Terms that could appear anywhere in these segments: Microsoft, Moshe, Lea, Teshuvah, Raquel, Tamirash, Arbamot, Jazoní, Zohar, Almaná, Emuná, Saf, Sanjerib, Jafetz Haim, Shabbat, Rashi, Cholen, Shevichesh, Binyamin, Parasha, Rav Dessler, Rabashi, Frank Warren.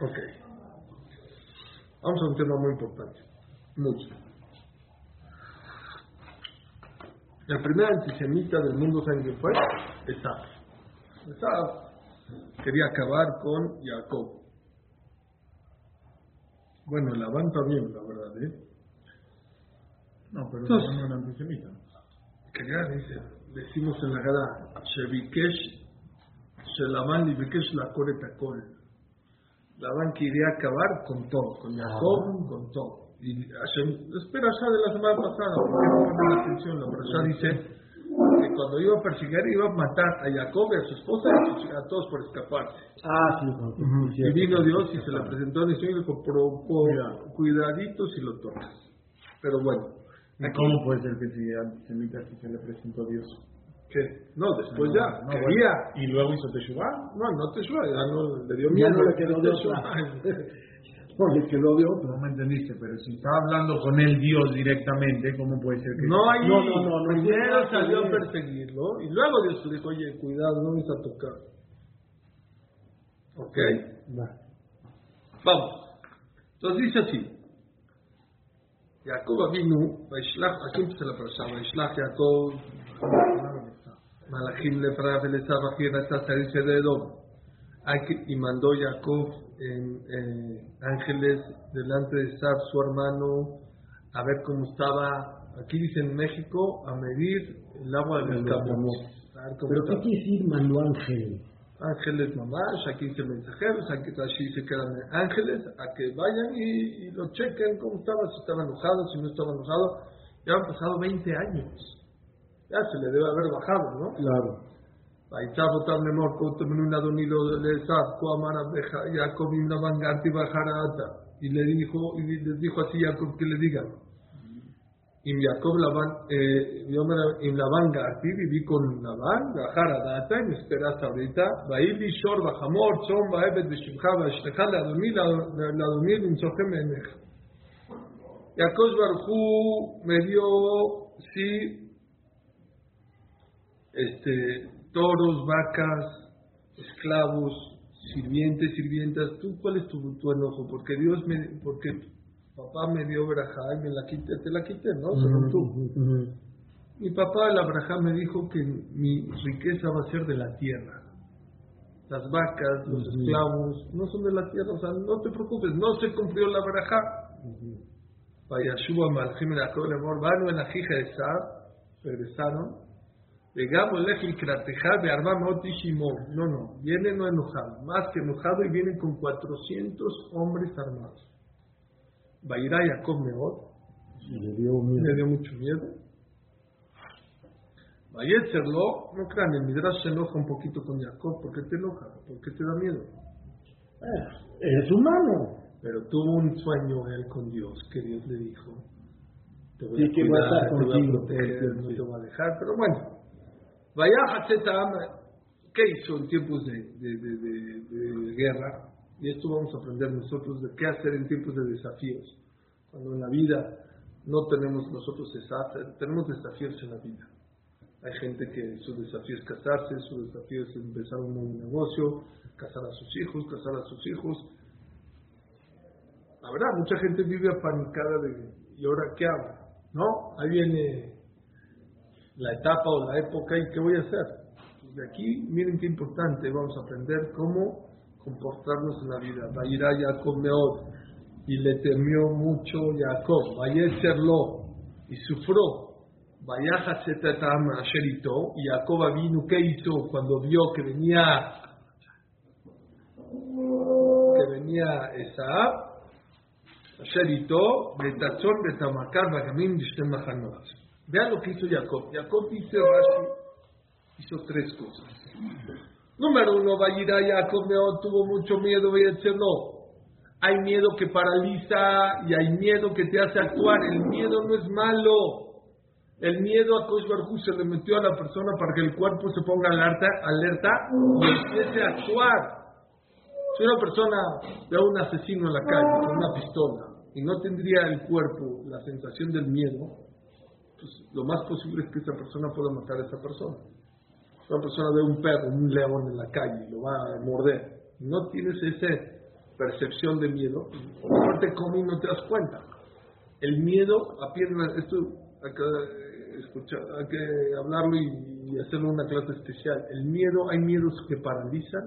Ok. Vamos a un tema muy importante. Mucho. El primer antisemita del mundo, ¿saben quién fue? Esav. Esav quería acabar con Yaakov. Bueno, Laban también, la verdad, ¿eh? No, pero entonces, no era un antisemita. Quería, dice, decimos en la Jará, Shevichesh, Shelaban y Bekesh la coretacol. Labán quería acabar con todo, con Jacob, con todo. Y Hashem, espera ya de la semana pasada, porque no pone la atención, pero ya dice que cuando iba a perseguir iba a matar a Jacob y a su esposa y a todos por escaparse. Ah, sí, sí, sí. Y vino Dios y se la presentó en el sueño y le comprobó, cuidadito si lo tocas. Pero bueno. Aquí, ¿cómo puede ser que si antisemita si se le presentó a Dios? ¿Qué? No, después no, ya, no, quería. ¿Y luego hizo Teshuvah? No, no Teshuvah, ya no le dio miedo. Ya no le quedó de otra. Porque es que lo dio, no me entendiste, pero si está hablando con él Dios directamente, ¿cómo puede ser que...? No, ahí, no. Primero salió a perseguirlo, y luego Dios le dijo, oye, cuidado, no me vas a tocar. ¿Ok? Va. Vamos. Entonces dice así. Yaakov Avinu, Vaishlach, aquí empieza la parasha, Vaishlach Yaakov... Malajim le frabe le sabajira hasta salirse de Edom. Y mandó Jacob ángeles delante de Saf, su hermano, a ver cómo estaba, aquí dice en México, a medir el agua del Arbamot. ¿Pero qué quiere decir mandó ángeles? Ángeles mamás, aquí dice mensajeros, aquí dice que eran ángeles, a que vayan y lo chequen cómo estaba, si estaba enojado, si no estaba enojado. Ya han pasado 20 años. Ya se le debe haber bajado, ¿no? Claro. Y le dijo, y les dijo así a Jacob que le digan. Y Jacob Laban Garti, viví con Laban, Bajaradata, y me esperas ahorita. Y Jacob Barjú me dio, sí, toros, vacas, esclavos, sirvientes, sirvientas. ¿Tú cuál es tu enojo? Porque Dios me, porque papá me dio brajá y me la quité, te la quité, ¿no? Pero tú. Mi papá la brajá me dijo que mi riqueza va a ser de la tierra. Las vacas, los esclavos, no son de la tierra, o sea, no te preocupes, no se cumplió la brajá. Vayashuba Malchim el Jacob el amor, vano en la hija de Saf, regresaron. No, viene no enojado, más que enojado, y viene con 400 hombres armados. Vairá Jacob Meot, le dio mucho miedo. Vayetzerlo, no crean, el Midrash se enoja un poquito con Jacob. ¿Por qué te enoja? ¿Por qué te da miedo? Es humano. Pero tuvo un sueño él con Dios, que Dios le dijo, te voy a cuidar, te voy a proteger, no te voy a dejar, pero bueno. Vaya Hatzeta, ¿qué hizo en tiempos de guerra? Y esto vamos a aprender nosotros de qué hacer en tiempos de desafíos. Cuando en la vida no tenemos nosotros desafíos, tenemos desafíos en la vida. Hay gente que su desafío es casarse, su desafío es empezar un nuevo negocio, casar a sus hijos. La verdad, mucha gente vive apanicada de, ¿y ahora qué hago? ¿No? Ahí viene la etapa o la época, ¿y qué voy a hacer? Pues de aquí, miren qué importante, vamos a aprender cómo comportarnos en la vida. Vayirá Jacob Meod, y le temió mucho Jacob. Vayetzerlo, y sufrió. Vayaja Setataam Asherito, y Jacob Avinu, ¿qué hizo cuando vio que venía Esav? Asherito, Betachon, Betamakar, Bagamim, Dishtem Mahanot. Vean lo que hizo Jacob. Jacob dice Rashi, hizo tres cosas. Número uno, Vayirá Jacob Meod, tuvo mucho miedo, Vayetzerlo. Hay miedo que paraliza y hay miedo que te hace actuar. El miedo no es malo. El miedo a Kosh Barjú se le metió a la persona para que el cuerpo se ponga alerta y empiece a actuar. Si una persona ve a un asesino en la calle con una pistola y no tendría el cuerpo la sensación del miedo, pues lo más posible es que esa persona pueda matar a esa persona. una persona ve un perro, un león en la calle y lo va a morder, no tienes esa percepción de miedo, o mejor te comí y no te das cuenta. El miedo, esto hay que hablarlo y hacerlo una clase especial. El miedo, hay miedos que paralizan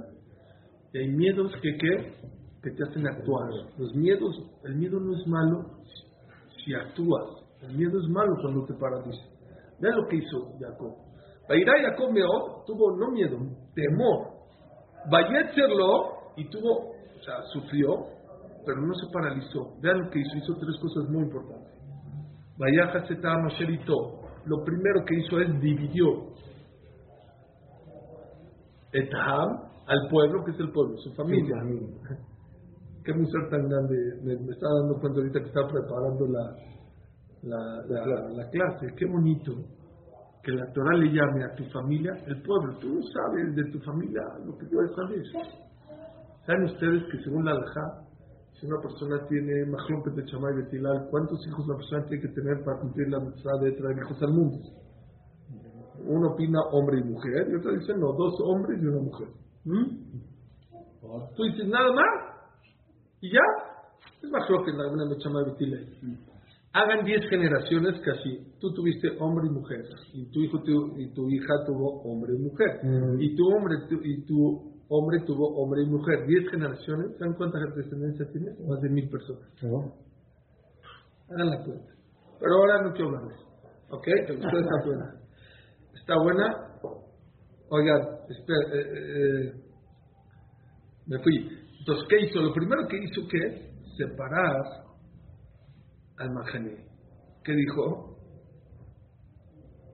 y hay miedos que te hacen actuar. Los miedos, el miedo no es malo si actúas. El miedo es malo cuando te paraliza. Vean lo que hizo Jacob. Vairá Jacob meot, tuvo no miedo, temor. Vayetzerlo, y tuvo, o sea, sufrió, pero no se paralizó. Vean lo que hizo. Hizo tres cosas muy importantes. Vayaja setam asherito. Lo primero que hizo es dividió Etam al pueblo, que es el pueblo, su familia. Qué mujer tan grande. Me estaba dando cuenta ahorita que estaba preparando la clase. Qué bonito que la Torah le llame a tu familia el pueblo. Tú no sabes de tu familia lo que puedes saber. ¿Saben ustedes que según la Alajá, si una persona tiene Majlón, Pete, Chamay, Betilal, cuántos hijos la persona tiene que tener para cumplir la mitzvah de traer hijos al mundo? Uno opina hombre y mujer, y otra dice no, dos hombres y una mujer. Tú dices nada más, y ya, es Majlón que la Pete, Chamay, Betilal. Hagan 10 generaciones que así, tú tuviste hombre y mujer, y tu hijo y tu hija tuvo hombre y mujer, y tu hombre y tu hombre tuvo hombre y mujer. 10 generaciones, ¿saben cuántas descendencias tienes? Más de 1,000 personas. Hagan la cuenta. Pero ahora no quiero hablar de eso. ¿Ok? Está buena. Está buena. Oigan, espera, me fui. Entonces, ¿qué hizo? Lo primero que hizo que es separar al Mahané. ¿Qué dijo?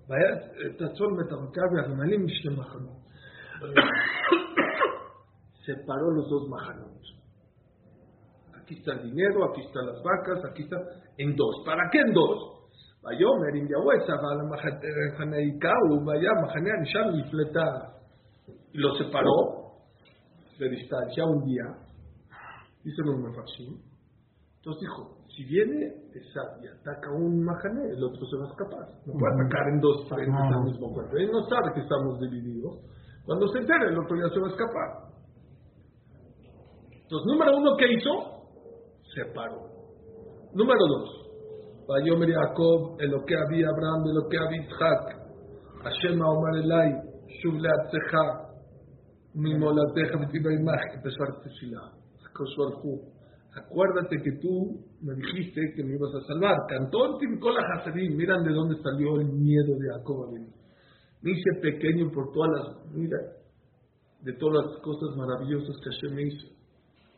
Vaya, Tazón Metamcabe Armalim Mishle Mahané. Separó los dos Mahanot. Aquí está el dinero, aquí están las vacas, aquí está. En dos. ¿Para qué en dos? Vaya, Merim Yahuesa, Vala Mahané y Kau, Vaya Mahané Ansham y Fleta. Y lo separó de distancia un día. Dice el Mefashim. Entonces dijo, si viene Esav y ataca un Mahané, el otro se va a escapar. No puede atacar en dos frentes al mismo cuerpo. Él no sabe que estamos divididos. Cuando se entere, el otro ya se va a escapar. Entonces, número uno, ¿qué hizo? Separó. Número dos, Vayomer Yaakov, el lo que había Abraham, el lo que había Isaac, Hashem Omar Elai, Shuble Atzecha, Mimolateja, Vitiva Imaj, empezó a Tefilá. Acuérdate que tú me dijiste que me ibas a salvar. Cantón Timkola Hasadim, miran de dónde salió el miedo de Yaakov a venir. Me hice pequeño por todas las, mira, de todas las cosas maravillosas que Hashem me hizo.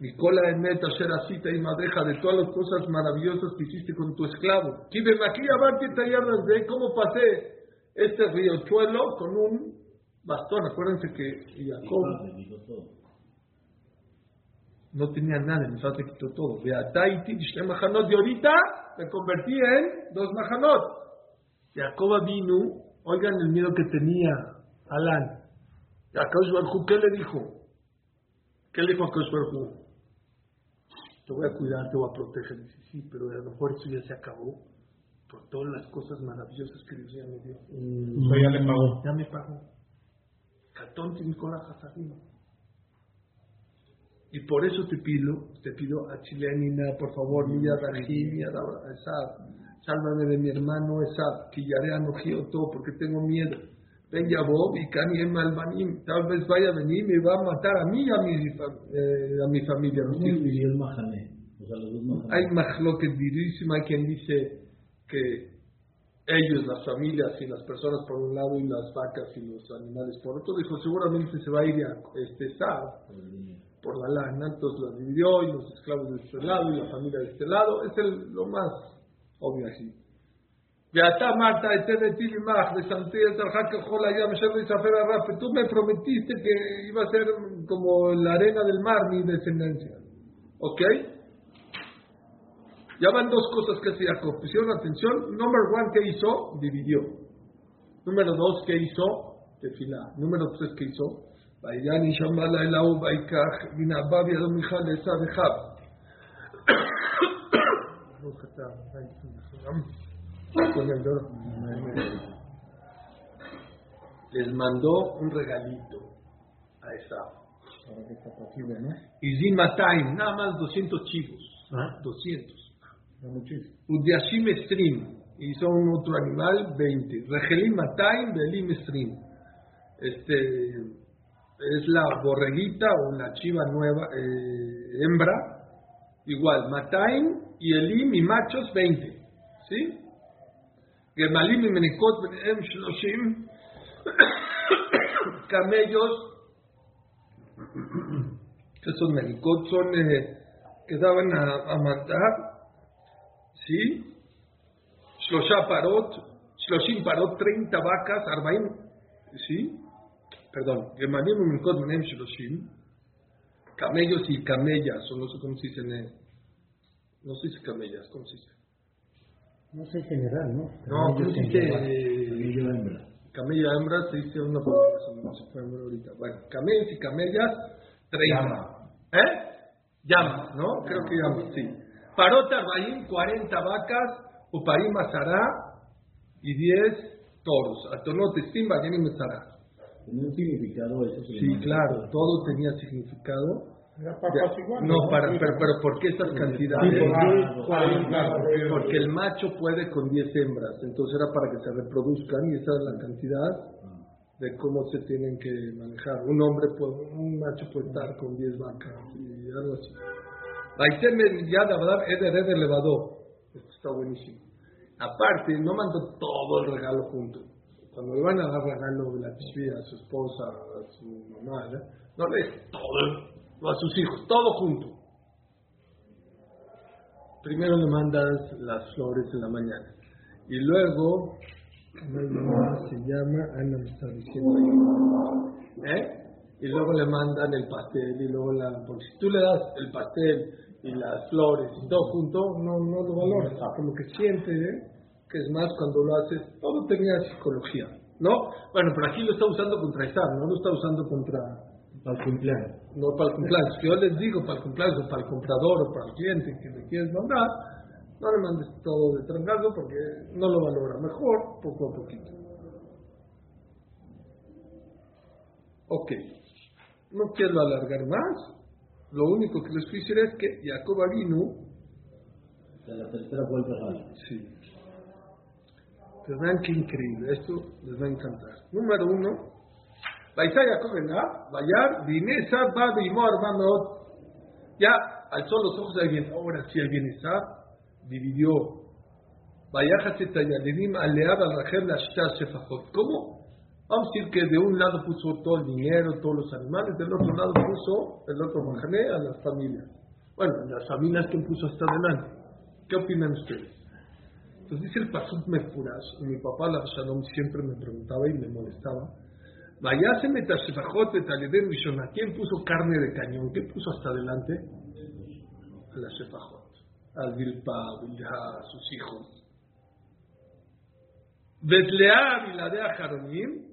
Mi cola de meta, Sheracita y Madeja, de todas las cosas maravillosas que hiciste con tu esclavo. Quíbeme aquí a ver qué tallardas de cómo pasé este riachuelo con un bastón. Acuérdense que Jacob no tenía nada, en Saf le quitó todo. De Ataiti, Shne Mahanot, de ahorita me convertí en dos Mahanot. Jacob vino. Oigan el miedo que tenía Alán. Y a Kaush Barhu, ¿qué le dijo? ¿Qué le dijo a Kaush Barhu? Te voy a cuidar, te voy a proteger. Y dice, sí, pero a lo mejor eso ya se acabó por todas las cosas maravillosas que Dios ya me dio. Ya le pagó. Ya me pagó. Catón sin corajas arriba. Y por eso te pido a Chilenina, por favor, mira a Raquel, mira a Esav. Sálvame de mi hermano Esav, que ya le anojeo todo porque tengo miedo. Ven Yabob y Kani en Malbanim, tal vez vaya a venir y me va a matar a mí y a mi familia. ¿Cómo dividió el Mahané? O sea, los dos Mahané. Hay Mahloket dirísima, hay quien dice que ellos, las familias y las personas por un lado y las vacas y los animales por otro, dijo seguramente se va a ir a Saf por la lana, entonces la dividió y los esclavos de este lado y la familia de este lado, es lo más obvio así. Tú me prometiste que iba a ser como la arena del mar mi descendencia. ¿Ok? Ya van dos cosas que hacía Jacob. Pusieron atención. Número uno, ¿qué hizo? Dividió. Número dos, ¿qué hizo? Tefilá. Número tres, ¿qué hizo? les mandó un regalito a Esav. Y Zin Matayim, nada más 200 chivos. ¿Ah? 200. Udeashim Estrim, hizo un otro animal, 20. Regelim Matayim, Belim Estrim. Es la borreguita o la chiva nueva, hembra, igual, Matayim y Elim y machos, 20. ¿Sí? Gemalim y Menekot, Benem Shloshim, camellos, que son Menekot, son que daban a matar, ¿sí? Shloshá parot, Shloshim parot, 30 vacas, Arbaim, ¿sí? Perdón, Gemalim y Menekot, Benem Shloshim, camellos y camellas, o no sé cómo se dicen, no se dice camellas, ¿cómo se dice? No sé, general, ¿no? No, ¿cómo se dice? Camello hembra. Camello hembra se dice una palabra, no se fue hembra ahorita. Bueno, camellos y camellas, 30. Llama. Llamas, ¿no? Llama. Creo que llamas, sí. Parot Arbaim, 40 vacas, Uparim Azará y 10 toros. Atonote Simba, Yenim Azará. ¿Tenía un significado eso? Sí, claro, todo tenía significado. No, pero ¿por qué estas cantidades? Porque el macho puede con 10 hembras, entonces era para que se reproduzcan y esa es la cantidad de cómo se tienen que manejar. Un hombre, un macho puede estar con 10 vacas y algo así. Ahí se me ya de verdad es de red elevador. Esto está buenísimo. Aparte, no mandó todo el regalo junto. Cuando le van a dar regalo de la tía, a su esposa, a su mamá, no le es todo. O a sus hijos, todo junto. Primero le mandas las flores en la mañana. Y luego, se llama, Ana me está diciendo ahí. Y luego le mandan el pastel, y luego porque si tú le das el pastel y las flores y todo junto, no lo valoras. Como que siente, que es más cuando lo haces, todo tenía psicología, ¿no? Bueno, pero aquí lo está usando contra esta, no lo está usando contra... Para el cumpleaños. No para el cumpleaños. Yo les digo para el cumpleaños o para el comprador o para el cliente que le quieres mandar, no le mandes todo de trancazo porque no lo valora. Mejor poco a poquito. Ok. No quiero alargar más. Lo único que les quisiera es que Yaakov Avinu. De la tercera vuelta a sí. Pero vean qué increíble. Esto les va a encantar. Número 1. Ya alzó los ojos al bien. Ahora sí, el bien Esav dividió. ¿Cómo? Vamos a decir que de un lado puso todo el dinero, todos los animales, del otro lado puso el otro mahané a las familias. Bueno, las familias que puso hasta adelante. ¿Qué opinan ustedes? Entonces dice el pasuk mefurash. Mi papá, la Shalom, siempre me preguntaba y me molestaba. ¿Quién puso carne de cañón? ¿Quién puso hasta adelante? A la Shefajot, al Bilpab, a sus hijos. Betlear y la de Jaronim.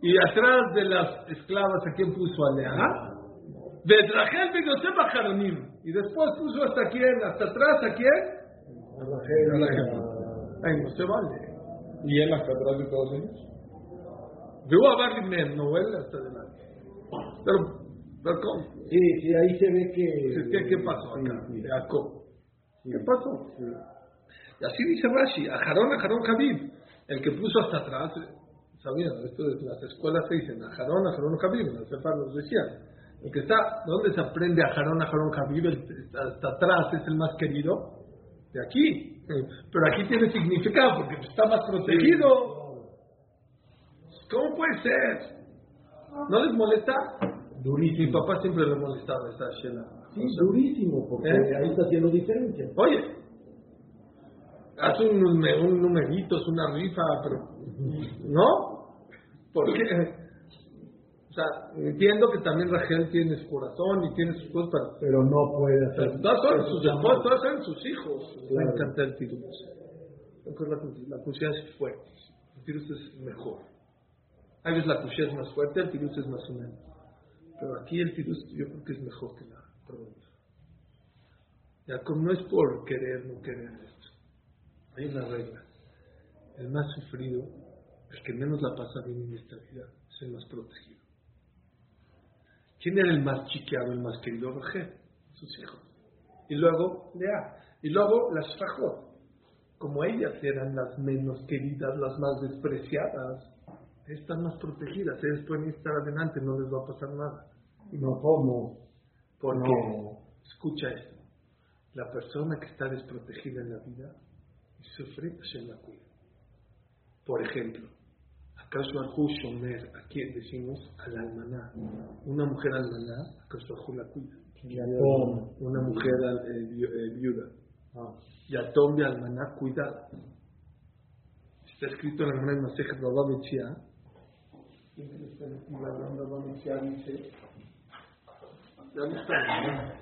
Y atrás de las esclavas, ¿a quién puso? A Lea. Betrachel Beyosef a Jaronim. Y después puso hasta quién, hasta atrás, ¿a quién? A la no se vale. ¿Y él hasta atrás de todos ellos? Yo a Barrimem, no él hasta adelante. Pero ¿cómo? Sí, ahí se ve que... ¿Qué pasó acá? Sí. Jacob. Sí. ¿Qué pasó? Sí. Y así dice Rashi, a Jarón Javib, el que puso hasta atrás, sabían, esto de las escuelas se dicen, a Jarón Javib, en el Cefar nos decían, el que está, ¿dónde se aprende a Jarón Javib? Hasta atrás es el más querido de aquí. Pero aquí tiene significado, porque está más protegido. ¿Cómo puede ser? ¿No les molesta? Durísimo. Mi papá siempre le molestaba esa shela. Sí, o sea, durísimo, porque ahí está haciendo diferencia. Oye, haz un numerito, es una rifa, pero... ¿No? Porque... O sea, entiendo que también Raquel tiene su corazón y tiene sus cosas, pero no puede hacer... Todos son sus hijos. Claro. Me encanta el tiro. La cuchilla es fuerte. El tiro es mejor. A veces la cuchilla es más fuerte, el tirus es más humano. Pero aquí el tirus yo creo que es mejor que la pregunta. Ya como no es por querer no querer esto. Hay una regla. El más sufrido, el que menos la pasa bien en esta vida, es el más protegido. ¿Quién era el más chiqueado, el más querido? Raquel, sus hijos. Y luego Lea. Y luego las Fajot. Como ellas eran las menos queridas, las más despreciadas, están más protegidas. Ellas pueden estar adelante, no les va a pasar nada. No, ¿cómo? Porque, no. Escucha esto, la persona que está desprotegida en la vida y sufre, Hashem la cuida. Por ejemplo, acaso Arjú Shomer, aquí decimos al almaná, una mujer almaná, acaso Arjú la cuida. Yatom, una mujer viuda. Yatom de almaná, cuidado. Está escrito en el Masejad Babamechia. Dice,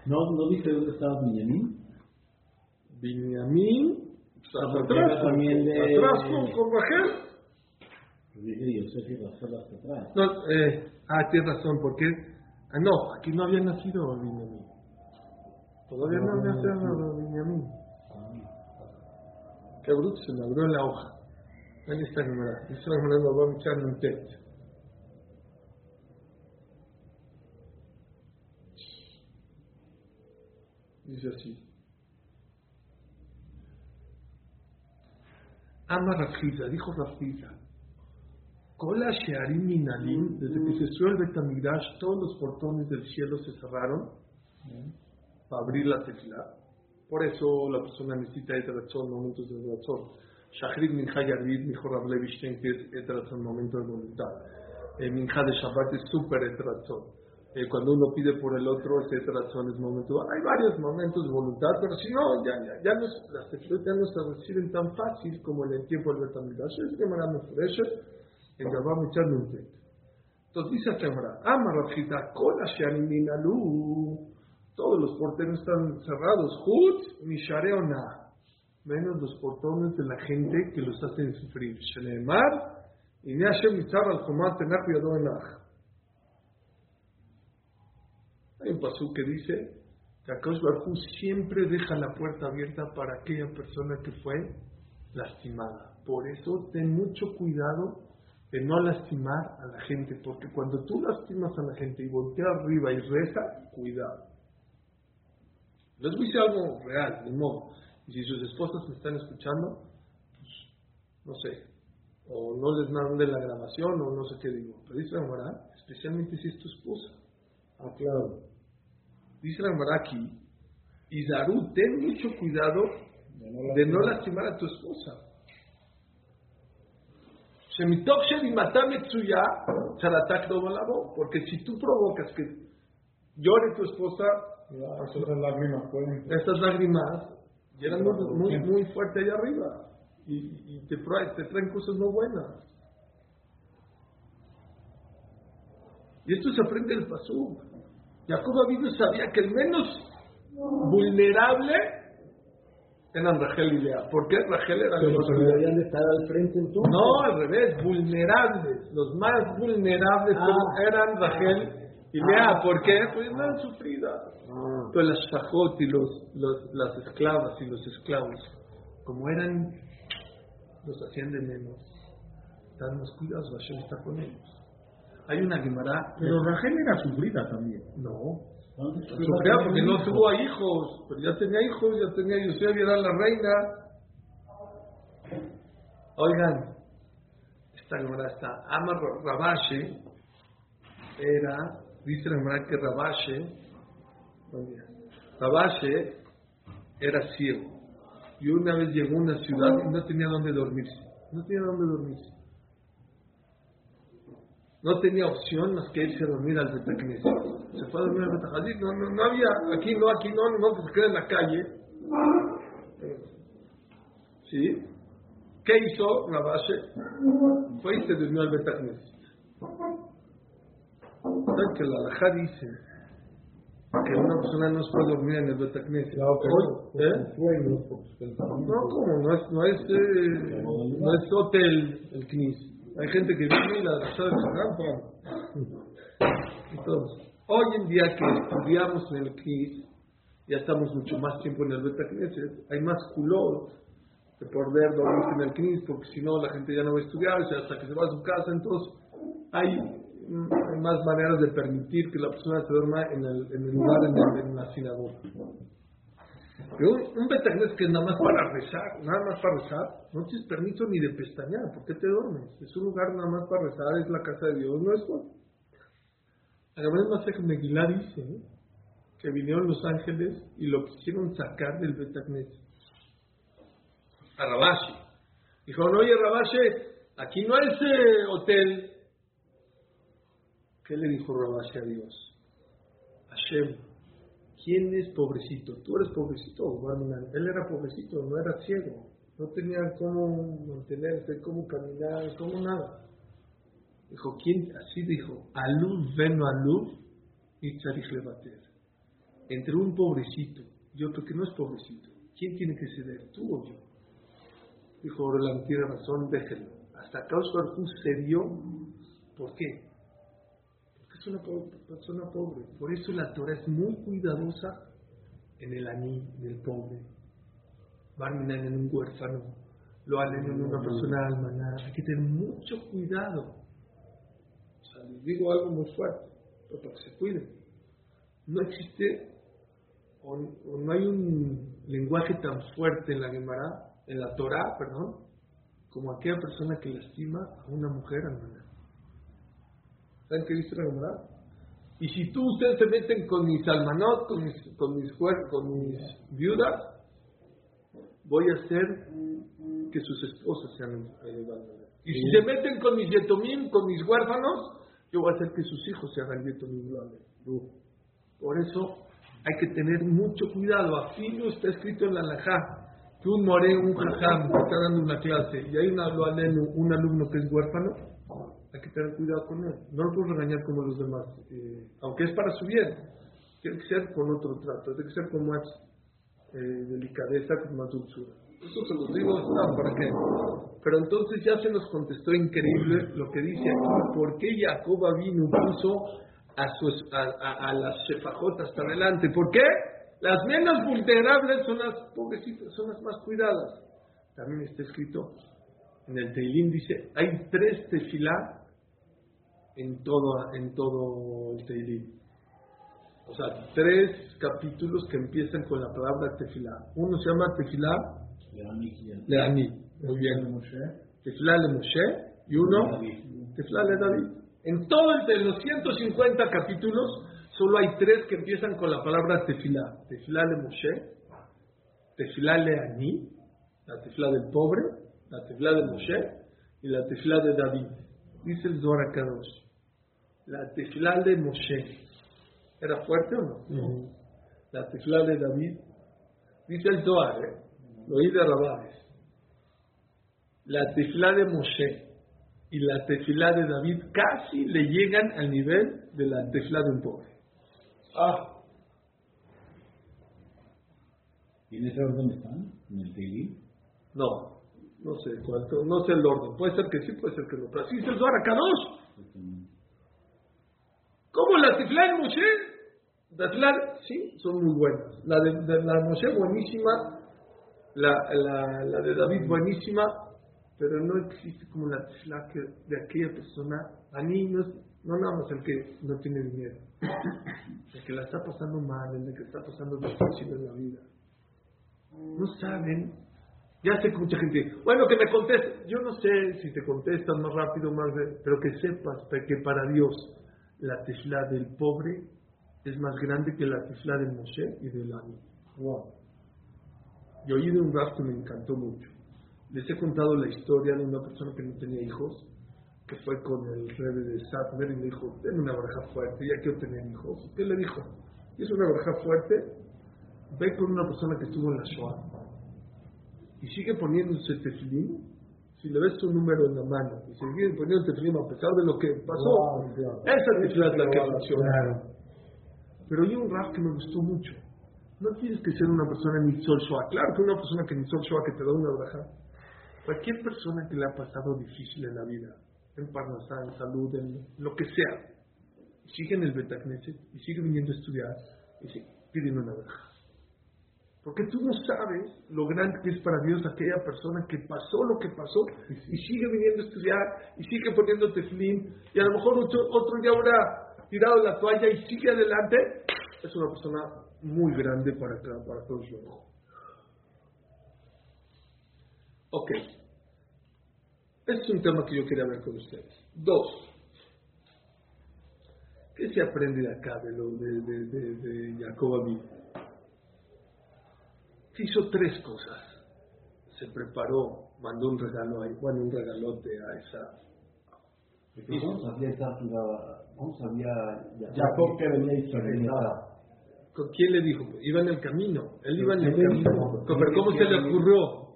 ¿No dice dónde estaba Binyamin? Binyamin, atrás también de... ¿Atrás con Raquel? No, tienes razón, ¿por qué? Ah, no, aquí no había nacido Binyamin. Todavía no había nacido Binyamin. Qué bruto, se me abrió la hoja. Ahí está el número. Eso es lo que vamos a echar en un texto. Dice así. Ama Rafida, dijo Rafida. Kola Shearim Minalim, desde que se suelve el Tamirash, todos los portones del cielo se cerraron para abrir la tefilá. Por eso la persona necesita Etrachon, momentos de Etrachon. Shahrid Minha Yarvid, dijo Rabí Levi que es Etrachon, momento de voluntad. Minha de Shabbat es super Etrachon. Cuando uno pide por el otro, etcétera, son es momento. Hay varios momentos de voluntad, pero si no, ya no, las tefilot ya no se reciben tan fácil como en el tiempo del Tamirash. Es Gemara Mefuresha, en Gabá Mechadlu un teto. Entonces dice a Gemara, Ama Rafita, Kola Shaniminalu, todos los portones están cerrados, Hutz Mishareona, menos los portones de la gente que los hacen sufrir. Shenemar, y Neashem Mitzar al-Jomar tener cuidado en la. Hay un pasú que dice que Akadosh Baruj Hu siempre deja la puerta abierta para aquella persona que fue lastimada. Por eso ten mucho cuidado de no lastimar a la gente, porque cuando tú lastimas a la gente y volteas arriba y reza, cuidado. Les voy a decir algo real, de modo. Y si sus esposas me están escuchando, pues, no sé, o no les mande la grabación o no sé qué digo. Pero dice la Gemara, especialmente si es tu esposa. Ah, claro. Dice la Gemara aquí, y Darú, ten mucho cuidado de no lastimar a tu esposa. Porque si tú provocas que llore tu esposa, estas lágrimas llegan muy, muy fuerte allá arriba y te traen cosas no buenas. Y esto se aprende del pasú. Yaakov David sabía que el menos vulnerable eran Raquel y Lea. ¿Por qué Raquel era el menos vulnerable? ¿Deberían estar al frente entonces? No, al revés, vulnerables. Los más vulnerables eran Raquel y Lea. ¿Por qué? Pues eran sufridas. Entonces las Fajot y las esclavas y los esclavos, como eran, los hacían de menos. Están más cuidados, Hashem está con ellos. Hay una Gemara. Pero Raquel era sufrida también. No. Sufrida porque no tuvo a hijos. Pero ya tenía Yosef y era la reina. Oigan, esta Gemara está. Ama Rabashi era. Dice la Gemara que Rabashi era ciego. Y una vez llegó a una ciudad y no tenía dónde dormirse. No tenía opción más que irse a dormir al Betacnesis. Se fue a dormir al Betacnesis. No había, aquí no, se queda en la calle. ¿Sí? ¿Qué hizo Rabashi? Fue y se durmió al Betacnesis. ¿Saben que la Alajá dice que una persona no se puede dormir en el Betacnesis? Claro, pero no es hotel el Knis. Hay gente que vive y la sabe trampa. Entonces, hoy en día que estudiamos en el KISS, ya estamos mucho más tiempo en el Betacnesis, hay más culor de poder dormir en el KISS, porque si no la gente ya no va a estudiar, o sea, hasta que se va a su casa, entonces hay hay más maneras de permitir que la persona se duerma en el lugar, en la sinagoga. Pero un Betacnesis que es nada más para rezar, no tienes permiso ni de pestañear. ¿Por qué te duermes? Es un lugar nada más para rezar, es la casa de Dios, no es todo. A la vez Masejad Megilá dice que vinieron los ángeles y lo quisieron sacar del Betacnesis. A Rabashi. Dijeron, oye Rabashi, aquí no es hotel. ¿Qué le dijo Rabashi a Dios? Hashem, ¿quién es pobrecito? Tú eres pobrecito. Bueno, él era pobrecito, no era ciego. No tenía cómo mantenerse, cómo caminar, cómo nada. Dijo, ¿quién? Así dijo, alud veno alud y tzarich levater. Entre un pobrecito y otro que no es pobrecito, ¿quién tiene que ceder, tú o yo? Dijo, Orlán tiene razón, déjenlo. Hasta causa Arjú cedió. ¿Por qué? Porque es una persona pobre. Por eso la Torah es muy cuidadosa en el aní, en el pobre. Barminan en un huérfano, lo hacen en una persona almaná. Hay que tener mucho cuidado. O sea, les digo algo muy fuerte, pero para que se cuiden. No existe, o no hay un lenguaje tan fuerte en la Gemara, en la Torah, perdón, como aquella persona que lastima a una mujer hermana. ¿Saben qué dice la Gemara? Y si tú, ustedes se meten con mis almanot, con mis viudas, voy a hacer que sus esposas sean almanot. Y si se meten con mis yetomim, con mis huérfanos, yo voy a hacer que sus hijos se hagan yetomim. Por eso hay que tener mucho cuidado. Afilo está escrito en la Alajá. Que un moré, un jajam, que está dando una clase y hay un alumno que es huérfano, hay que tener cuidado con él. No lo puedes regañar como los demás, aunque es para su bien. Tiene que ser con otro trato, tiene que ser con más delicadeza, con más dulzura. Eso se los digo, no, ¿para qué? Pero entonces ya se nos contestó increíble lo que dice aquí. ¿Por qué Yaakov Avinu puso a las shefajot hasta adelante? ¿Por qué? Las menos vulnerables son las pobrecitas, son las más cuidadas. También está escrito en el Tehilim, dice, hay 3 tefilá en todo el Tehilim. O sea, 3 capítulos que empiezan con la palabra tefilá. Uno se llama tefilá Leaní. Muy bien. Tefilá le Moshe. Y uno, tefilá le David. En todos los 150 capítulos, solo hay 3 que empiezan con la palabra tefilá. Tefilá le Moshe, tefilá le Aní, la tefilá del pobre, la tefilá de Moshe y la tefilá de David. Dice el Zohar Kadosh, la tefilá de Moshe, ¿era fuerte o no? No. La tefilá de David, dice el Zohar, lo oí de Rabades. La tefilá de Moshe y la tefilá de David casi le llegan al nivel de la tefilá de un pobre. Ah. ¿Y en ese orden están? ¿En el Tehilim? No, no sé cuánto, no sé el orden. Puede ser que sí, puede ser que no. Pero así se lo hará Kadosh. ¿Cómo la Tiflá de Moshe? La Tiflá, sí, son muy buenas. La de la Moshe, buenísima. La de David, buenísima. Pero no existe como la Tiflá de aquella persona. A mí no nada más el que no tiene dinero. El que la está pasando mal, el que está pasando difícil en la vida. No saben. Ya sé que mucha gente, bueno, que me conteste. Yo no sé si te contestan más rápido, pero que sepas que para Dios la tefilá del pobre es más grande que la tefilá de Moshe y del Aní. Wow. Yo oí de un rap que me encantó mucho. Les he contado la historia de una persona que no tenía hijos, que fue con el rebe de Saf y le dijo, denme una braja fuerte, ya quiero tener hijos. ¿Qué le dijo? Y es una braja fuerte, ve con una persona que estuvo en la Shoah y sigue poniéndose tefilín. Si le ves tu número en la mano y sigue poniendo tefilín a pesar de lo que pasó, wow, claro. Esa tefilá es la que funciona. Claro. Pero hay un rap que me gustó mucho. No tienes que ser una persona en Nitzol Shoah. Claro que una persona que en Nitzol Shoah que te da una braja, cualquier persona que le ha pasado difícil en la vida, en Parnasá, en salud, en lo que sea, y sigue en el Betacnesis, y sigue viniendo a estudiar, y piden una braja. Porque tú no sabes lo grande que es para Dios aquella persona que pasó lo que pasó y sigue viniendo a estudiar y sigue poniendo tefilín y a lo mejor otro ya habrá tirado la toalla y sigue adelante. Es una persona muy grande para todos los demás. Ok. Este es un tema que yo quería ver con ustedes. 2. ¿Qué se aprende de acá, de Yaakov Abí? Hizo 3 cosas. Se preparó, mandó un regalo a Juan, un regalote a Esav. ¿Cómo sabía Esav que iba? ¿Cómo sabía Yaakov que venía Israel? ¿Con quién le dijo? Iba en el camino. Él iba en el camino. ¿Pero cómo se le ocurrió?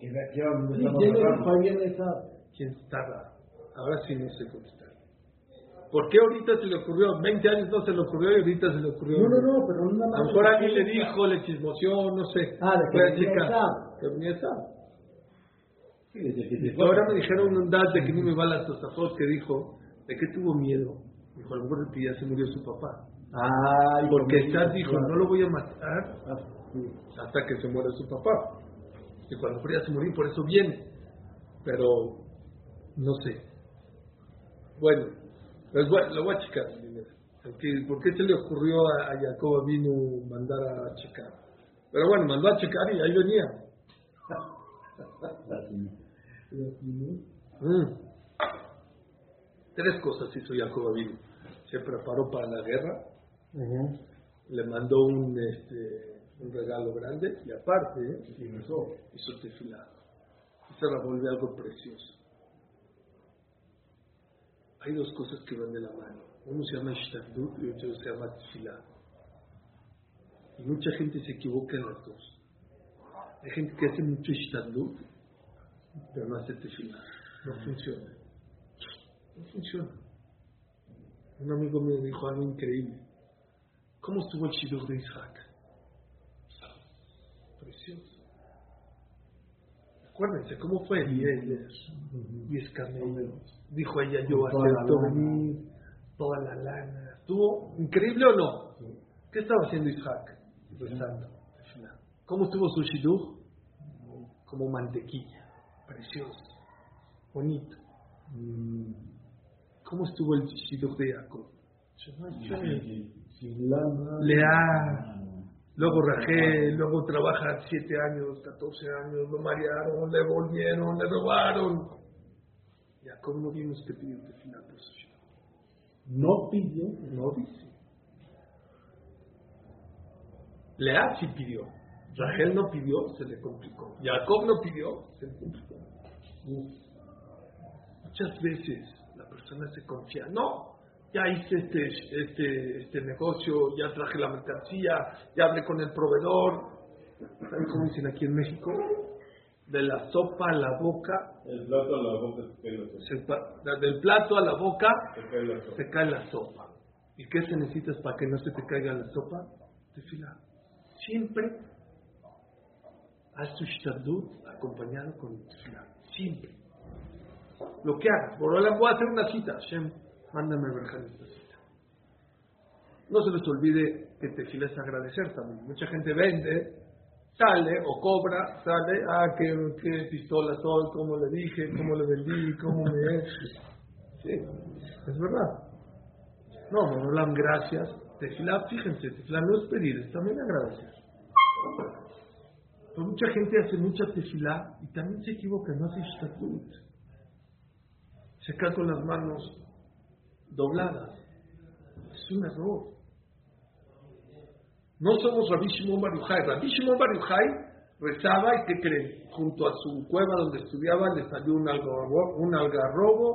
¿Quién estaba? Ahora sí no sé contestar. ¿Por qué ahorita se le ocurrió? 20 años no se le ocurrió y ahorita se le ocurrió. No, pero una más. A lo mejor alguien le dijo, le chismoseó, no sé. Le venía Esav. Ahora me dijeron un dato de que no me va la Tosafot que dijo, ¿de qué tuvo miedo? Dijo, a lo mejor que ya se murió su papá. Porque Esav dijo, no lo voy a matar hasta que se muera su papá. Y cuando fría se murió, por eso viene. Pero, no sé. Bueno, lo voy a checar. ¿Por qué se le ocurrió a Yaakov vino mandar a checar? Pero bueno, mandó a checar y ahí venía. Tres cosas hizo Yaakov vino. Se preparó para la guerra. Le mandó un regalo grande y aparte hizo tefilá. Se la volvió algo precioso. Hay 2 cosas que van de la mano. Uno se llama Ishtadlut y otro se llama Tefilá. Y mucha gente se equivoca en las 2. Hay gente que hace mucho Ishtadlut, pero no hace Tefilá. No funciona. Un amigo me dijo algo increíble. ¿Cómo estuvo el Shiduch de Isaac? Precioso. Acuérdense, ¿cómo fue? 10 camellos. Dijo ella, yo acepto venir, toda la lana. ¿Estuvo increíble o no? Sí. ¿Qué estaba haciendo Isaac? Rezando. ¿Cómo estuvo su shiduch? Como mantequilla, precioso, bonito. ¿Cómo estuvo el shiduch de Jacob? Lea, luego Raquel, luego trabaja 7 años, 14 años, lo marearon, le volvieron, le robaron. Jacob no vimos que pidió tefilá por su shiduch. No dice. Lea sí pidió. Raquel no pidió, se le complicó. Jacob no pidió, se le complicó. Muchas veces la persona se confía. No, ya hice este negocio, ya traje la mercancía, ya hablé con el proveedor. ¿Saben cómo dicen aquí en México? De la sopa a la boca, del plato a la boca se cae la sopa. Del plato a la boca se cae la sopa. ¿Y qué se necesitas para que no se te caiga la sopa? Tefilá. Siempre haz tu ishtadlut acompañado con tefilá. Siempre. Lo que hagas. Por ahora voy a hacer una cita. Hashem, mándame a verjar esta cita. No se les olvide que tefilá es agradecer también. Mucha gente vende. Sale o cobra, sale, qué pistola soy, cómo le dije, cómo le vendí, cómo me... Sí, es verdad. No dan gracias. Tefilá, fíjense, tefilá no es pedir, es también agradecer. Pero mucha gente hace mucha tefilá y también se equivoca, no hace ishtadlut. Se cae con las manos dobladas. Es un error. No somos Rabí Shimon Bar Yojai. Rabí Shimon Bar Yojai rezaba y que cree, junto a su cueva donde estudiaba le salió un algarrobo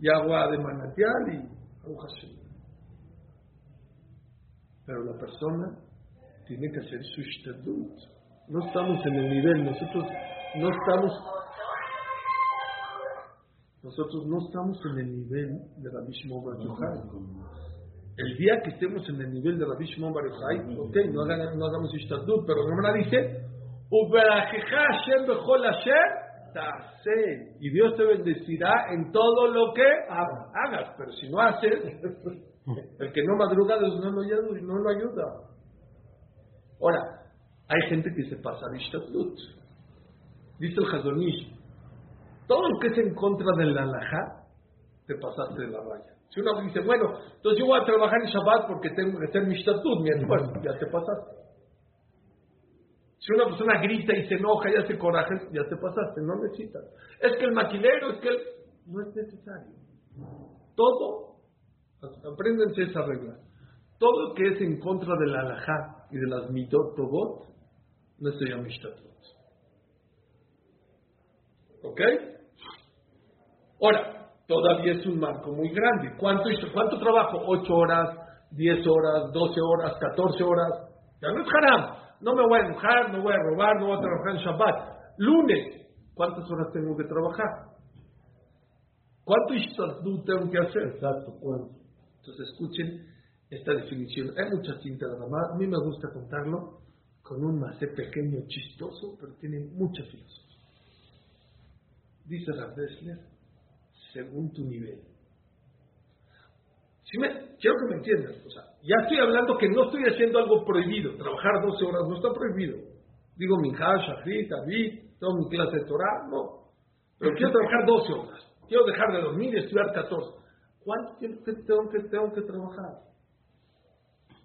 y agua de manantial y agujas. Pero la persona tiene que hacer su ishtadlut. No estamos en el nivel, nosotros no estamos en el nivel de Rabí Shimon Bar Yojai. El día que estemos en el nivel de Rabí Shimon Bar Yojai, no hagamos ishtadlut, pero la Gemara dice, y Dios te bendecirá en todo lo que hagas, pero si no haces, el que no madruga Dios no lo ayuda. Ahora, Hay gente que se pasa de Ishtadlut. Dice el Jazoní, todo lo que es en contra del Alajá, te pasaste de la raya. Si uno dice, bueno, entonces yo voy a trabajar en Shabbat porque tengo que hacer mi Ishtadlut, bueno, ya te pasaste. Si una persona grita y se enoja y hace coraje, ya te pasaste, no necesitas. Es que el maquilero, es que el... No es necesario. Todo, apréndense esa regla. Todo lo que es en contra del alajá y de las midot tobot, no se llama Ishtadlut. ¿Ok? Ahora, todavía es un marco muy grande. ¿Cuánto trabajo? 8 horas, 10 horas, 12 horas, 14 horas. Ya no es haram. No me voy a enojar, no voy a robar, no voy a trabajar en Shabbat. Lunes, ¿cuántas horas tengo que trabajar? ¿Cuánto Ishtadlut tengo que hacer? Exacto, ¿cuánto? Entonces escuchen esta definición. Hay muchas cintas de Ramá. A mí me gusta contarlo con un masé pequeño, chistoso, pero tiene mucha filosofía. Dice Rav Dessler, según tu nivel. Quiero que me entiendas, o sea, ya estoy hablando que no estoy haciendo algo prohibido, trabajar 12 horas no está prohibido. Digo, minjá, shahrid, David, toda mi clase de Torah, no. Pero quiero trabajar 12 horas, quiero dejar de dormir y estudiar 14. ¿Cuánto tiempo tengo que trabajar?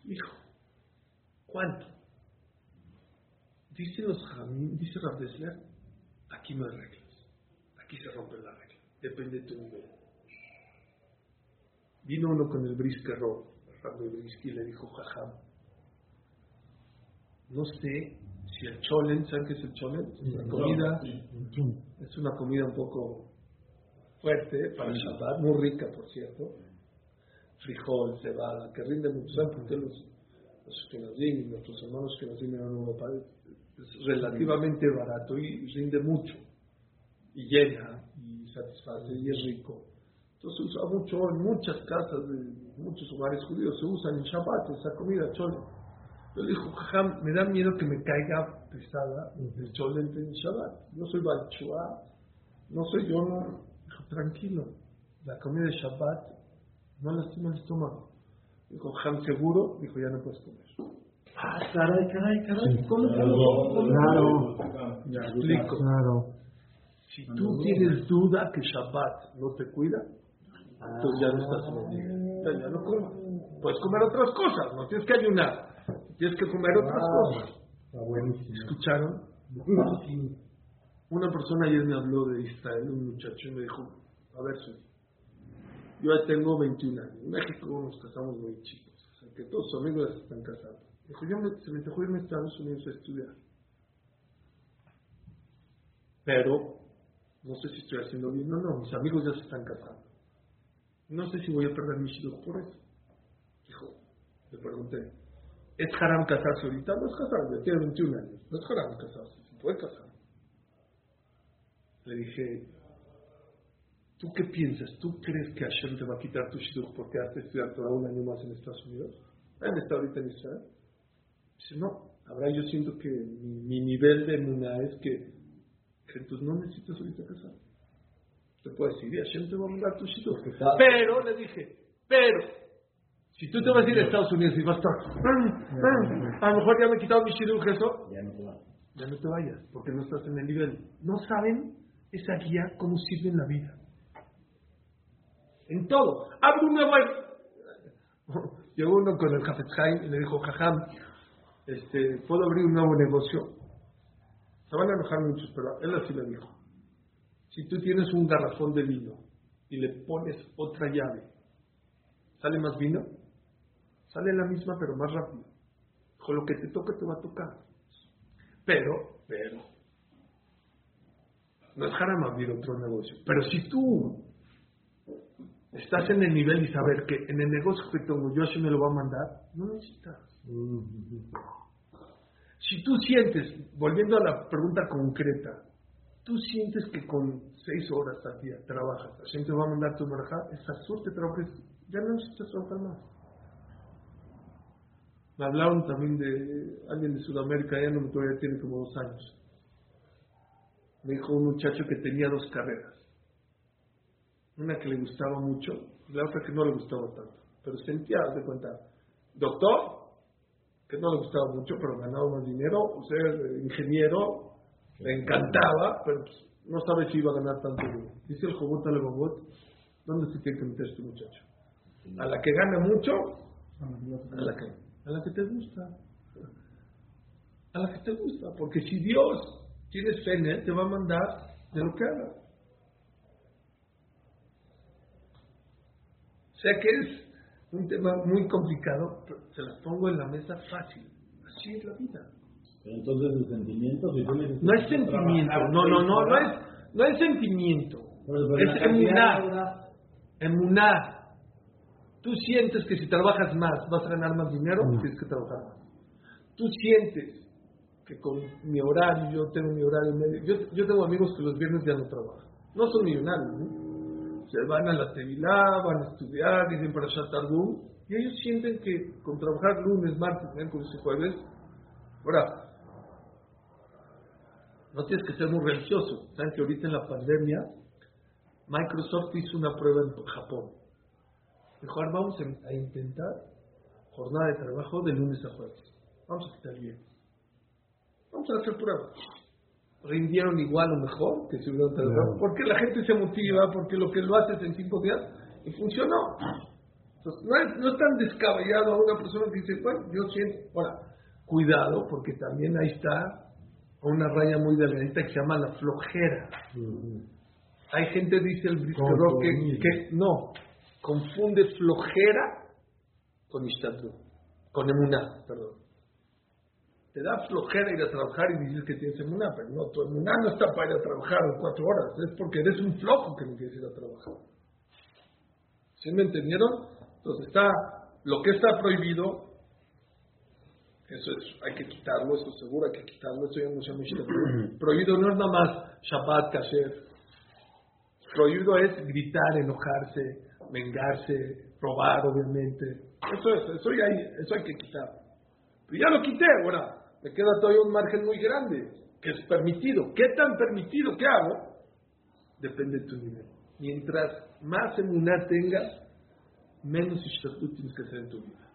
Hijo, ¿cuánto? Dicen los jamín, dice Rav Dessler, aquí no hay reglas, aquí se rompen las reglas, depende de tu nivel. Vino uno con el brisquero, y le dijo, jajam, no sé si el cholen, ¿saben qué es el cholen? Es una comida un poco fuerte para el Shabbat, muy rica por cierto. Frijol, cebada, que rinde mucho, ¿saben por qué los que nos rinden, nuestros hermanos que nos rinden a Europa, es relativamente barato y rinde mucho, y llena, y satisface, y es rico? Entonces se usa mucho en muchas casas, de muchos hogares judíos, se usan en Shabbat esa comida cholen. Yo le dijo, jajam, me da miedo que me caiga pesada el cholen en Shabbat. No soy balchua, no soy yo. Dijo, tranquilo, la comida de Shabbat no lastima el estómago. Dijo, jajam, seguro, dijo, ya no puedes comer. Ah, caray, ¿cómo se lo? Claro, ya explico. Claro. Si tú tienes duda que Shabbat no te cuida, entonces ya no estás en el día. Ya no comas. Puedes comer otras cosas, no tienes que ayunar. Tienes que comer otras cosas. ¿Escucharon? Sí. Una persona ayer me habló de Israel, un muchacho, y me dijo, a ver, yo ya tengo 21 años. En México nos casamos muy chicos, o sea, que todos sus amigos ya se están casando. Dijo, se me dejó irme a Estados Unidos a estudiar. Pero, no sé si estoy haciendo bien o no, mis amigos ya se están casando. No sé si voy a perder mi Shiduch por eso. Dijo, le pregunté, ¿es haram casarse ahorita? No es casarse, tiene 21 años. No es haram casarse, se puede casar. Le dije, ¿tú qué piensas? ¿Tú crees que Hashem te va a quitar tu Shiduch porque has de estudiar todo un año más en Estados Unidos? ¿Él está ahorita en Israel? Dice, no. Ahora yo siento que mi nivel de emuná es que entonces no necesitas ahorita casar. Te puedes ir, Hashem te va a mandar tu shiduch. Pero, le dije, si tú te vas a ir a Estados Unidos y vas a estar, a lo mejor ya me he quitado mi shiduch, eso, ya no te vayas, porque no estás en el nivel. No saben esa guía cómo sirve en la vida. En todo. Abre una web. Llegó uno con el Jafetz Haim y le dijo, jajam, ¿puedo abrir un nuevo negocio? Se van a enojar muchos, pero él así le dijo. Si tú tienes un garrafón de vino y le pones otra llave, ¿sale más vino? Sale la misma, pero más rápido. Con lo que te toca, te va a tocar. Pero, no es haram abrir otro negocio. Pero si tú estás en el nivel y saber que en el negocio que tengo yo, si me lo va a mandar, no necesitas. Si tú sientes, volviendo a la pregunta concreta, tú sientes que con 6 horas al día trabajas, la gente va a mandar tu marajá, esa suerte trabajes, ya no necesitas trabajar más. Me hablaron también de alguien de Sudamérica, ya no todavía tiene como 2 años. Me dijo un muchacho que tenía 2 carreras. Una que le gustaba mucho, y la otra que no le gustaba tanto. Pero sentía, de cuenta, doctor, que no le gustaba mucho, pero ganaba más dinero, o sea, el ingeniero, le encantaba, pero pues, no sabe si iba a ganar tanto dinero. Dice el Jobot al Bobot, ¿dónde se tiene que meter este muchacho? ¿A la que gana mucho? A la que te gusta. A la que te gusta, porque si Dios tienes fe en él, te va a mandar de lo que haga. O sea que es un tema muy complicado, pero se las pongo en la mesa fácil. Así es la vida. Pero entonces el sentimiento, si tú le dices, no es sentimiento, no es sentimiento. Es emuná. Emuná. Tú sientes que si trabajas más vas a ganar más dinero, tienes que trabajar más. Tú sientes que con mi horario, yo tengo mi horario medio. Yo tengo amigos que los viernes ya no trabajan. No son millonarios, ¿no? Se van a la Tefilá, van a estudiar, dicen para Shabbat, y ellos sienten que con trabajar lunes, martes, miércoles y jueves, ahora, no tienes que ser muy religioso. Saben que ahorita en la pandemia, Microsoft hizo una prueba en Japón. Dijo, vamos a intentar jornada de trabajo de lunes a jueves. Vamos a quitar bien. Vamos a hacer pruebas. Rindieron igual o mejor que si hubieran trabajado. Porque la gente se motiva, porque lo que lo haces en 5 días y funcionó. Entonces, no es tan descabellado a una persona que dice, bueno, yo siento. Ahora, cuidado, porque también ahí está una raya muy delgadita que se llama la flojera. Hay gente, dice el Bristoró, que no, confunde flojera con Ishtadlut, con emuná, perdón. Te da flojera ir a trabajar y dices que tienes emuná, pero no, tu emuná no está para ir a trabajar en 4 horas, es porque eres un flojo que no quieres ir a trabajar. ¿Sí me entendieron? Entonces está, lo que está prohibido, eso es, hay que quitarlo, eso seguro, hay que quitarlo, eso ya no se mucho. Prohibido no es nada más Shabbat, kasher. Prohibido es gritar, enojarse, vengarse, robar, obviamente. Eso hay que quitarlo. Pero ya lo quité, ahora. Me queda todavía un margen muy grande, que es permitido. ¿Qué tan permitido que hago? Depende de tu nivel. Mientras más emuná tengas, menos ishtadlut tienes que hacer en tu vida.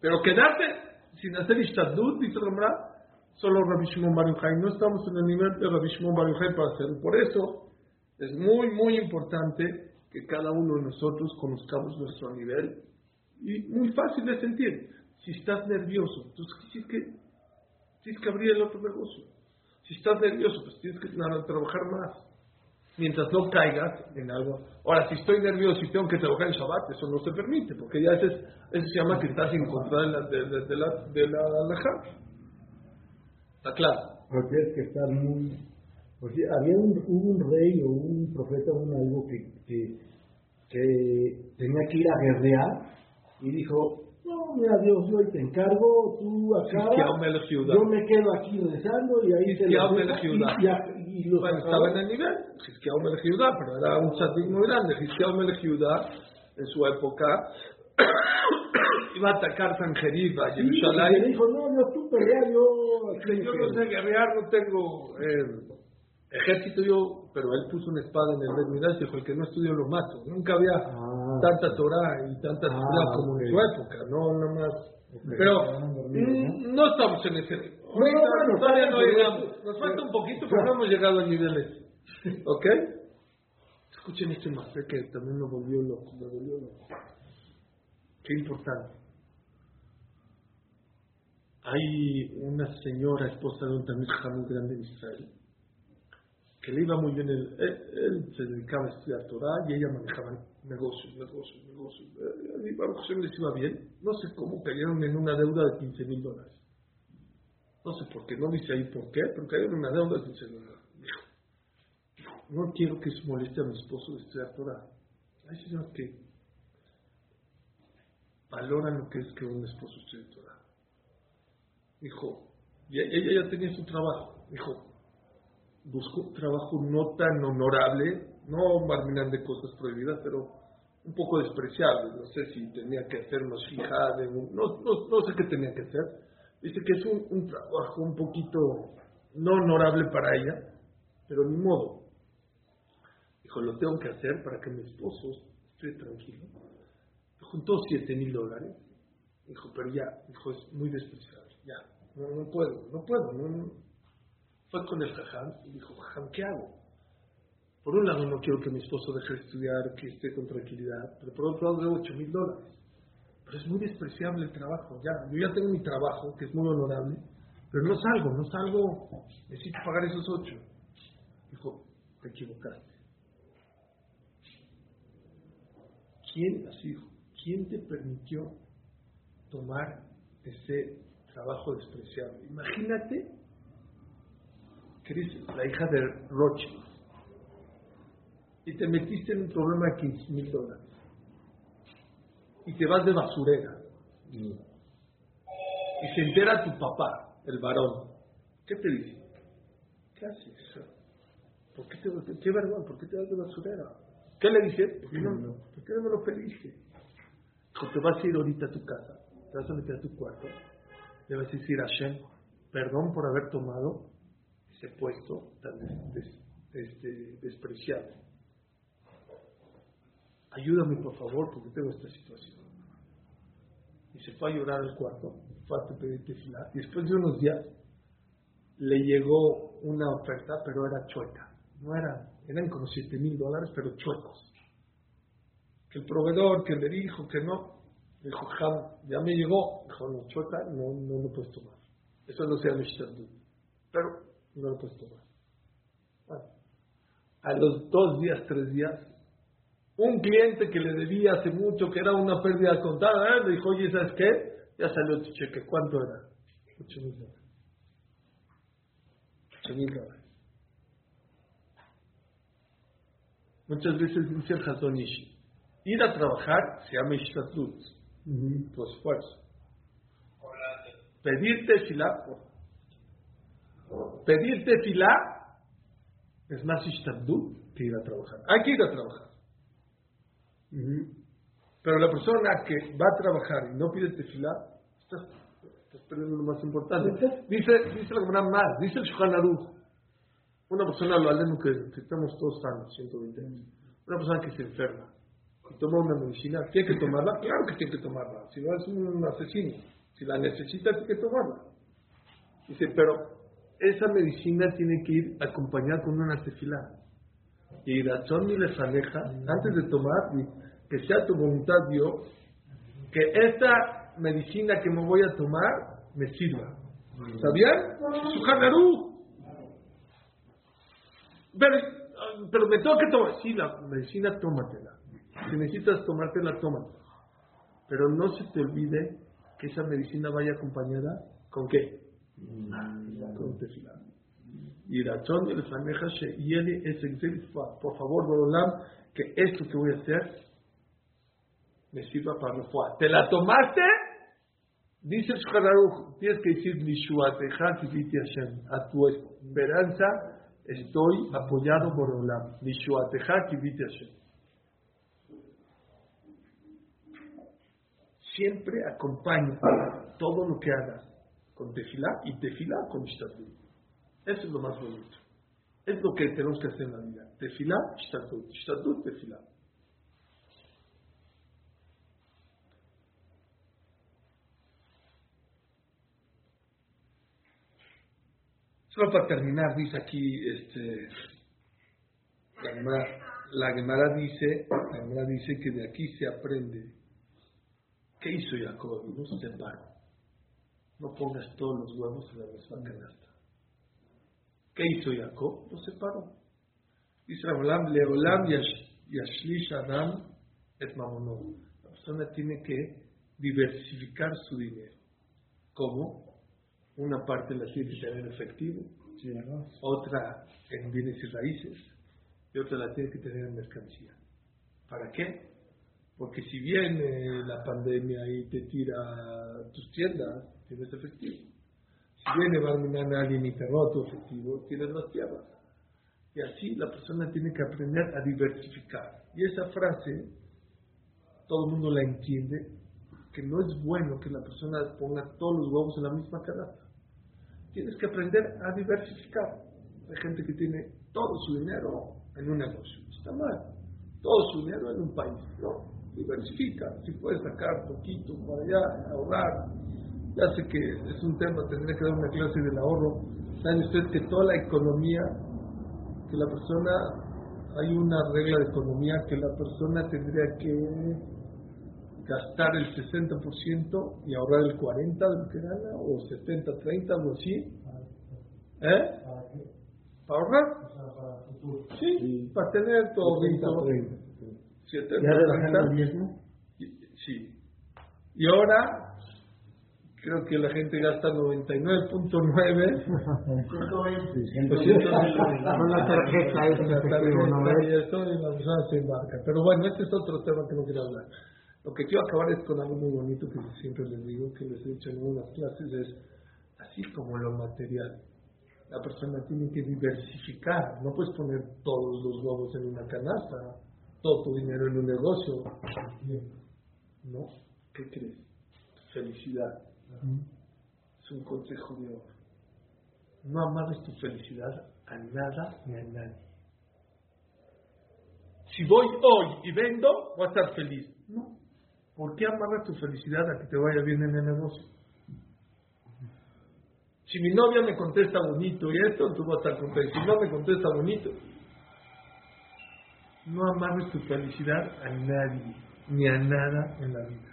Pero quedarte sin hacer ishtadlut, dice Ramá, solo Rabí Shimon Bar Yojai. No estamos en el nivel de Rabí Shimon Bar Yojai para hacerlo. Por eso es muy, muy importante que cada uno de nosotros conozcamos nuestro nivel. Y muy fácil de sentir. Si estás nervioso, entonces tienes que abrir el otro negocio. Si estás nervioso, pues tienes que trabajar más. Mientras no caigas en algo. Ahora, si estoy nervioso y tengo que trabajar en Shabbat, eso no se permite, porque ya eso se llama que estás en contra de la Alajá. ¿Está claro? Pero tienes que estar muy... Porque había un rey o un profeta o algo que tenía que ir a guerrear y dijo... No, mira, Dios, yo ahí te encargo, tú acá, yo me quedo aquí rezando y ahí te lo dejo. Bueno, estaba en el nivel, Hisquiao Melejudá, pero era un chatín muy grande. Hisquiao Melejudá, en su época, iba a atacar Sanjerib, a Jerusalén. Y le dijo, no, yo tú pelea, yo no sé guerrear, no tengo ejército, yo, pero él puso una espada en el Betacnesis y dijo, el que no estudió lo mato. Nunca había... tanta Torah y tanta Torah como en su época, no nada más. Okay. Pero no estamos en ese nivel. No, todavía no llegamos. Nos falta un poquito, pero no hemos llegado a niveles. ¿Ok? Escuchen esto más, que también nos volvió loco. Qué importante. Hay una señora, esposa de un Tamirash muy grande en Israel, que le iba muy bien, él se dedicaba a estudiar Torah y ella manejaba negocios. Y para Hashem les iba bien, no sé cómo cayeron en una deuda de $15,000. No sé por qué, no dice ahí por qué, pero cayeron en una deuda de $15,000. Dijo, no quiero que se moleste a mi esposo de estudiar Torah. Hay señoras que valoran lo que es que un esposo estudie Torah. Dijo, y ella ya tenía su trabajo, dijo, buscó un trabajo no tan honorable, no marminan de cosas prohibidas, pero un poco despreciable. No sé si tenía que hacer más fijada, no sé qué tenía que hacer. Dice que es un trabajo un poquito no honorable para ella, pero ni modo. Dijo, lo tengo que hacer para que mi esposo esté tranquilo. Juntó $7,000 Dijo, pero ya, dijo, es muy despreciable, ya, no puedo. Fue con el jajam y dijo, jajam, ¿qué hago? Por un lado no quiero que mi esposo deje de estudiar, que esté con tranquilidad, pero por otro lado debo $8,000. Pero es muy despreciable el trabajo, ya, yo ya tengo mi trabajo, que es muy honorable, pero no salgo, necesito pagar esos 8. Dijo, te equivocaste. ¿Quién, así dijo, quién te permitió tomar ese trabajo despreciable? Imagínate que eres la hija de Rothschild y te metiste en un problema de $15,000 y te vas de basurera y se entera tu papá, el varón. ¿Qué te dice? ¿Qué haces? ¿Qué vergüenza? ¿Por qué te vas de basurera? ¿Qué le dices? ¿Por qué no me lo pediste? Te vas a ir ahorita a tu casa, te vas a meter a tu cuarto, le vas a decir a Hashem, perdón por haber tomado ese puesto tan despreciado. Ayúdame por favor porque tengo esta situación. Y se fue a llorar al cuarto, fue a pedir tefilá. Y después de unos días le llegó una oferta, pero era chueca. No eran como $7,000, pero chuecos. Que el proveedor que le dijo que no, dijo, ya me llegó. Dijo, no, chueca, no lo puedes tomar. Eso no se llama Ishtadlut, pero no lo puedes tomar. Bueno, a los 2 días, 3 días, un cliente que le debía hace mucho, que era una pérdida contada, le dijo, oye, ¿sabes qué? Ya salió tu cheque. ¿Cuánto era? $8,000. $8,000. Muchas veces dice el Jazoní, ir a trabajar se llama Ishtadlut, tu esfuerzo. Pedir tefilá es más Ishtadlut que ir a trabajar. Hay que ir a trabajar. Pero la persona que va a trabajar y no pide tefilá, estás perdiendo lo más importante. Dice la Gemara más, dice el Shulchan Aruch. Una persona, lo hablemos que estamos todos sanos, 120 años. Una persona que se enferma y toma una medicina, ¿tiene que tomarla? Claro que tiene que tomarla. Si no es un asesino, si la necesita, tiene que tomarla. Dice, pero esa medicina tiene que ir acompañada con una tefilá. Y Ratzoni les aleja, antes de tomar, que sea tu voluntad, Dios, que esta medicina que me voy a tomar me sirva. ¿Sabían? Shulchan Aruch. Pero me tengo que tomar. Sí, la medicina, tómatela. Si necesitas tomártela, tómatela. Pero no se te olvide que esa medicina vaya acompañada ¿con qué? Con tefilá. Y Ratzón de los Amejas Sheyeli es exil. Por favor, Borolam, que esto que voy a hacer me sirva para lo fuá. ¿Te la tomaste? Dice el Shulchan Aruch, tienes que decir Nishuateja Tiviti Hashem. A tu esperanza estoy apoyado por Borolam. Nishuateja Tiviti Hashem. Siempre acompaña todo lo que hagas con tefilá y tefilá con Ishtadlut. Eso es lo más bonito. Es lo que tenemos que hacer en la vida. Tefilá, Ishtadlut. Ishtadlut, tefilá. Solo para terminar, dice aquí la Gemara dice que de aquí se aprende. ¿Qué hizo Yaakov? No se separó. No pongas todos los huevos en la misma canasta. ¿Qué hizo Yaakov? Lo separó. Dice Rabbanan, Leolam Yashlish Adam et Mamonot. La persona tiene que diversificar su dinero. ¿Cómo? Una parte la tiene que tener en efectivo, otra en bienes y raíces, y otra la tiene que tener en mercancía. ¿Para qué? Porque si viene la pandemia y te tira tus tiendas, tienes efectivo. Si viene alguien y te roba tu efectivo, tienes las tierras. Y así la persona tiene que aprender a diversificar. Y esa frase, todo el mundo la entiende, que no es bueno que la persona ponga todos los huevos en la misma canasta. Tienes que aprender a diversificar. Hay gente que tiene todo su dinero en un negocio. Está mal. Todo su dinero en un país. No. diversifica, si puedes sacar poquito para allá, ahorrar. Ya sé que es un tema, tendría que dar una clase del ahorro. Saben ustedes que toda la economía, que la persona, hay una regla de economía que la persona tendría que gastar el 60% y ahorrar el 40% de lo que gana, o 70, 30, algo así. ¿Eh? ¿Para ahorrar? O sea, para el futuro. Sí, sí, para tener todo bien. ¿Ya rebajaron el diezmo? Sí. Y ahora creo que la gente gasta 99.9. Con la tarjeta, se embarca. Pero bueno, este es otro tema que no quiero hablar. Lo que quiero acabar es con algo muy bonito que siempre les digo, que les he dicho en unas clases, es así como lo material. La persona tiene que diversificar. No puedes poner todos los huevos en una canasta, todo tu dinero en un negocio. ¿No? ¿Qué crees? Felicidad. Es un consejo de oro. No amarres tu felicidad a nada ni a nadie. Si voy hoy y vendo, voy a estar feliz. No. ¿Por qué amarras tu felicidad a que te vaya bien en el negocio? Si mi novia me contesta bonito y esto, tú vas a estar contento. Si no me contesta bonito, no amarres tu felicidad a nadie ni a nada en la vida.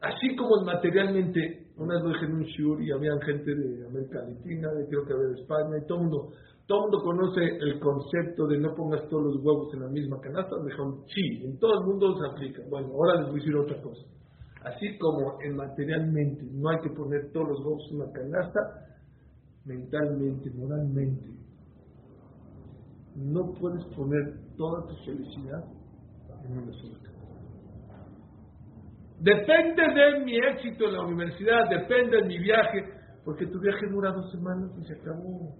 Así como materialmente, una vez lo dije en un shiur y había gente de América Latina, de creo que había de España, y todo el mundo conoce el concepto de no pongas todos los huevos en la misma canasta. Me dijeron, sí, en todo el mundo se aplica. Bueno, ahora les voy a decir otra cosa. Así como en materialmente no hay que poner todos los huevos en una canasta, mentalmente, moralmente, no puedes poner toda tu felicidad en una sola canasta. Depende de mi éxito en la universidad, depende de mi viaje, porque tu viaje dura 2 semanas y se acabó.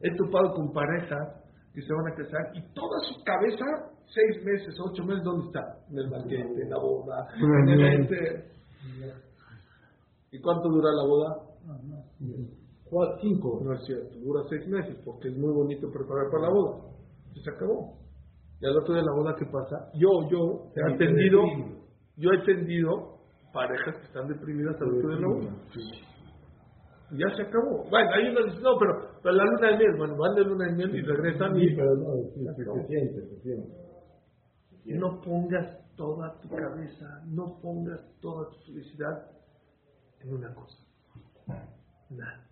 He topado con parejas que se van a casar y toda su cabeza, 6 meses, 8 meses, ¿dónde está? En el banquete, en la boda, en el ente. ¿Y cuánto dura la boda? 4, 5. No es cierto, dura 6 meses, porque es muy bonito preparar para la boda. Se acabó. Y al otro de la boda, ¿qué pasa? Yo he atendido parejas que están deprimidas al otro de la boda. Sí. Y ya se acabó. Bueno, hay uno que dice, no, pero la luna de miel. Bueno, van de luna de miel y regresan. Sí, y pero no, se siente. No pongas toda tu cabeza, no pongas toda tu felicidad en una cosa. Nada.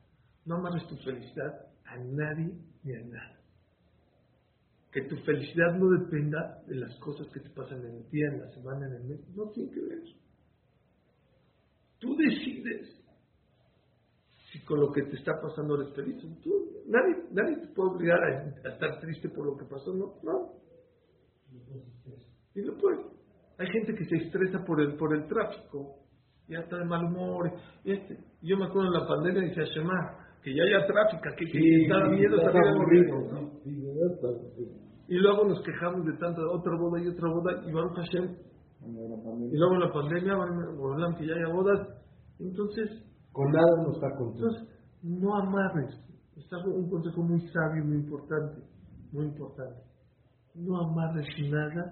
No amarres tu felicidad a nadie ni a nada. Que tu felicidad no dependa de las cosas que te pasan en el día, en la semana, en el mes. No tiene que ver. Tú decides si con lo que te está pasando eres feliz. Tú, nadie te puede obligar a estar triste por lo que pasó. No. Y no puede. Hay gente que se estresa por el tráfico. Ya está de mal humor. Yo me acuerdo en la pandemia y decía, Shema, que ya haya tráfico, que estaba miedo a salir aburrido, ¿no? Y luego nos quejamos de tanta otra boda y Baruch Hashem, y luego en la pandemia hablan que ya haya bodas. Entonces con nada nos está contento. Entonces no amarres, es un consejo muy sabio, muy importante. No amarres nada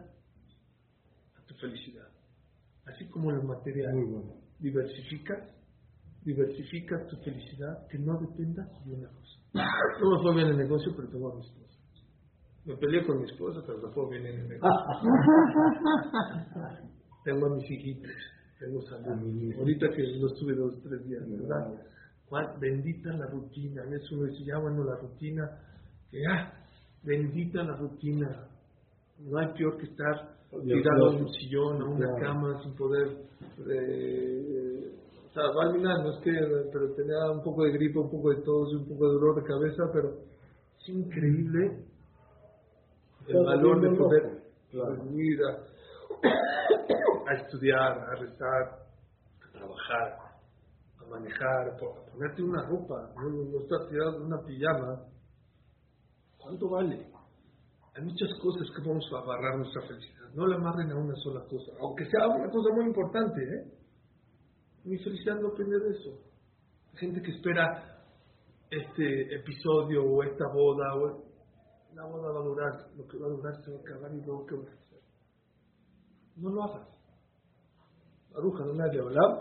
a tu felicidad, así como lo material. Muy bueno. Diversifica tu felicidad, que no dependa de una cosa. No me fue bien el negocio, pero tengo a mi esposa. Me peleé con mi esposa, pero no fue bien en el negocio. Tengo a mis hijitos, tengo salud. Ahorita que no estuve 2, 3 días, ¿verdad? Bendita la rutina. Eso me decía, bueno, la rutina. Bendita la rutina. No hay peor que estar tirado a un sillón, a una cama, sin poder. O sea, no es que, pero tenía un poco de gripe, un poco de tos, un poco de dolor de cabeza, pero es increíble el valor de poder dormir, a estudiar, a rezar, a trabajar, a manejar, a ponerte una ropa, no estás tirado en una pijama. ¿Cuánto vale? Hay muchas cosas que vamos a agarrar nuestra felicidad. No la amarren a una sola cosa, aunque sea una cosa muy importante, ¿eh? Mi felicidad no depende de eso. Hay gente que espera este episodio o esta boda. la boda va a durar, lo que va a durar se va a acabar y luego que no lo hagas. Aruja no me ha de hablar.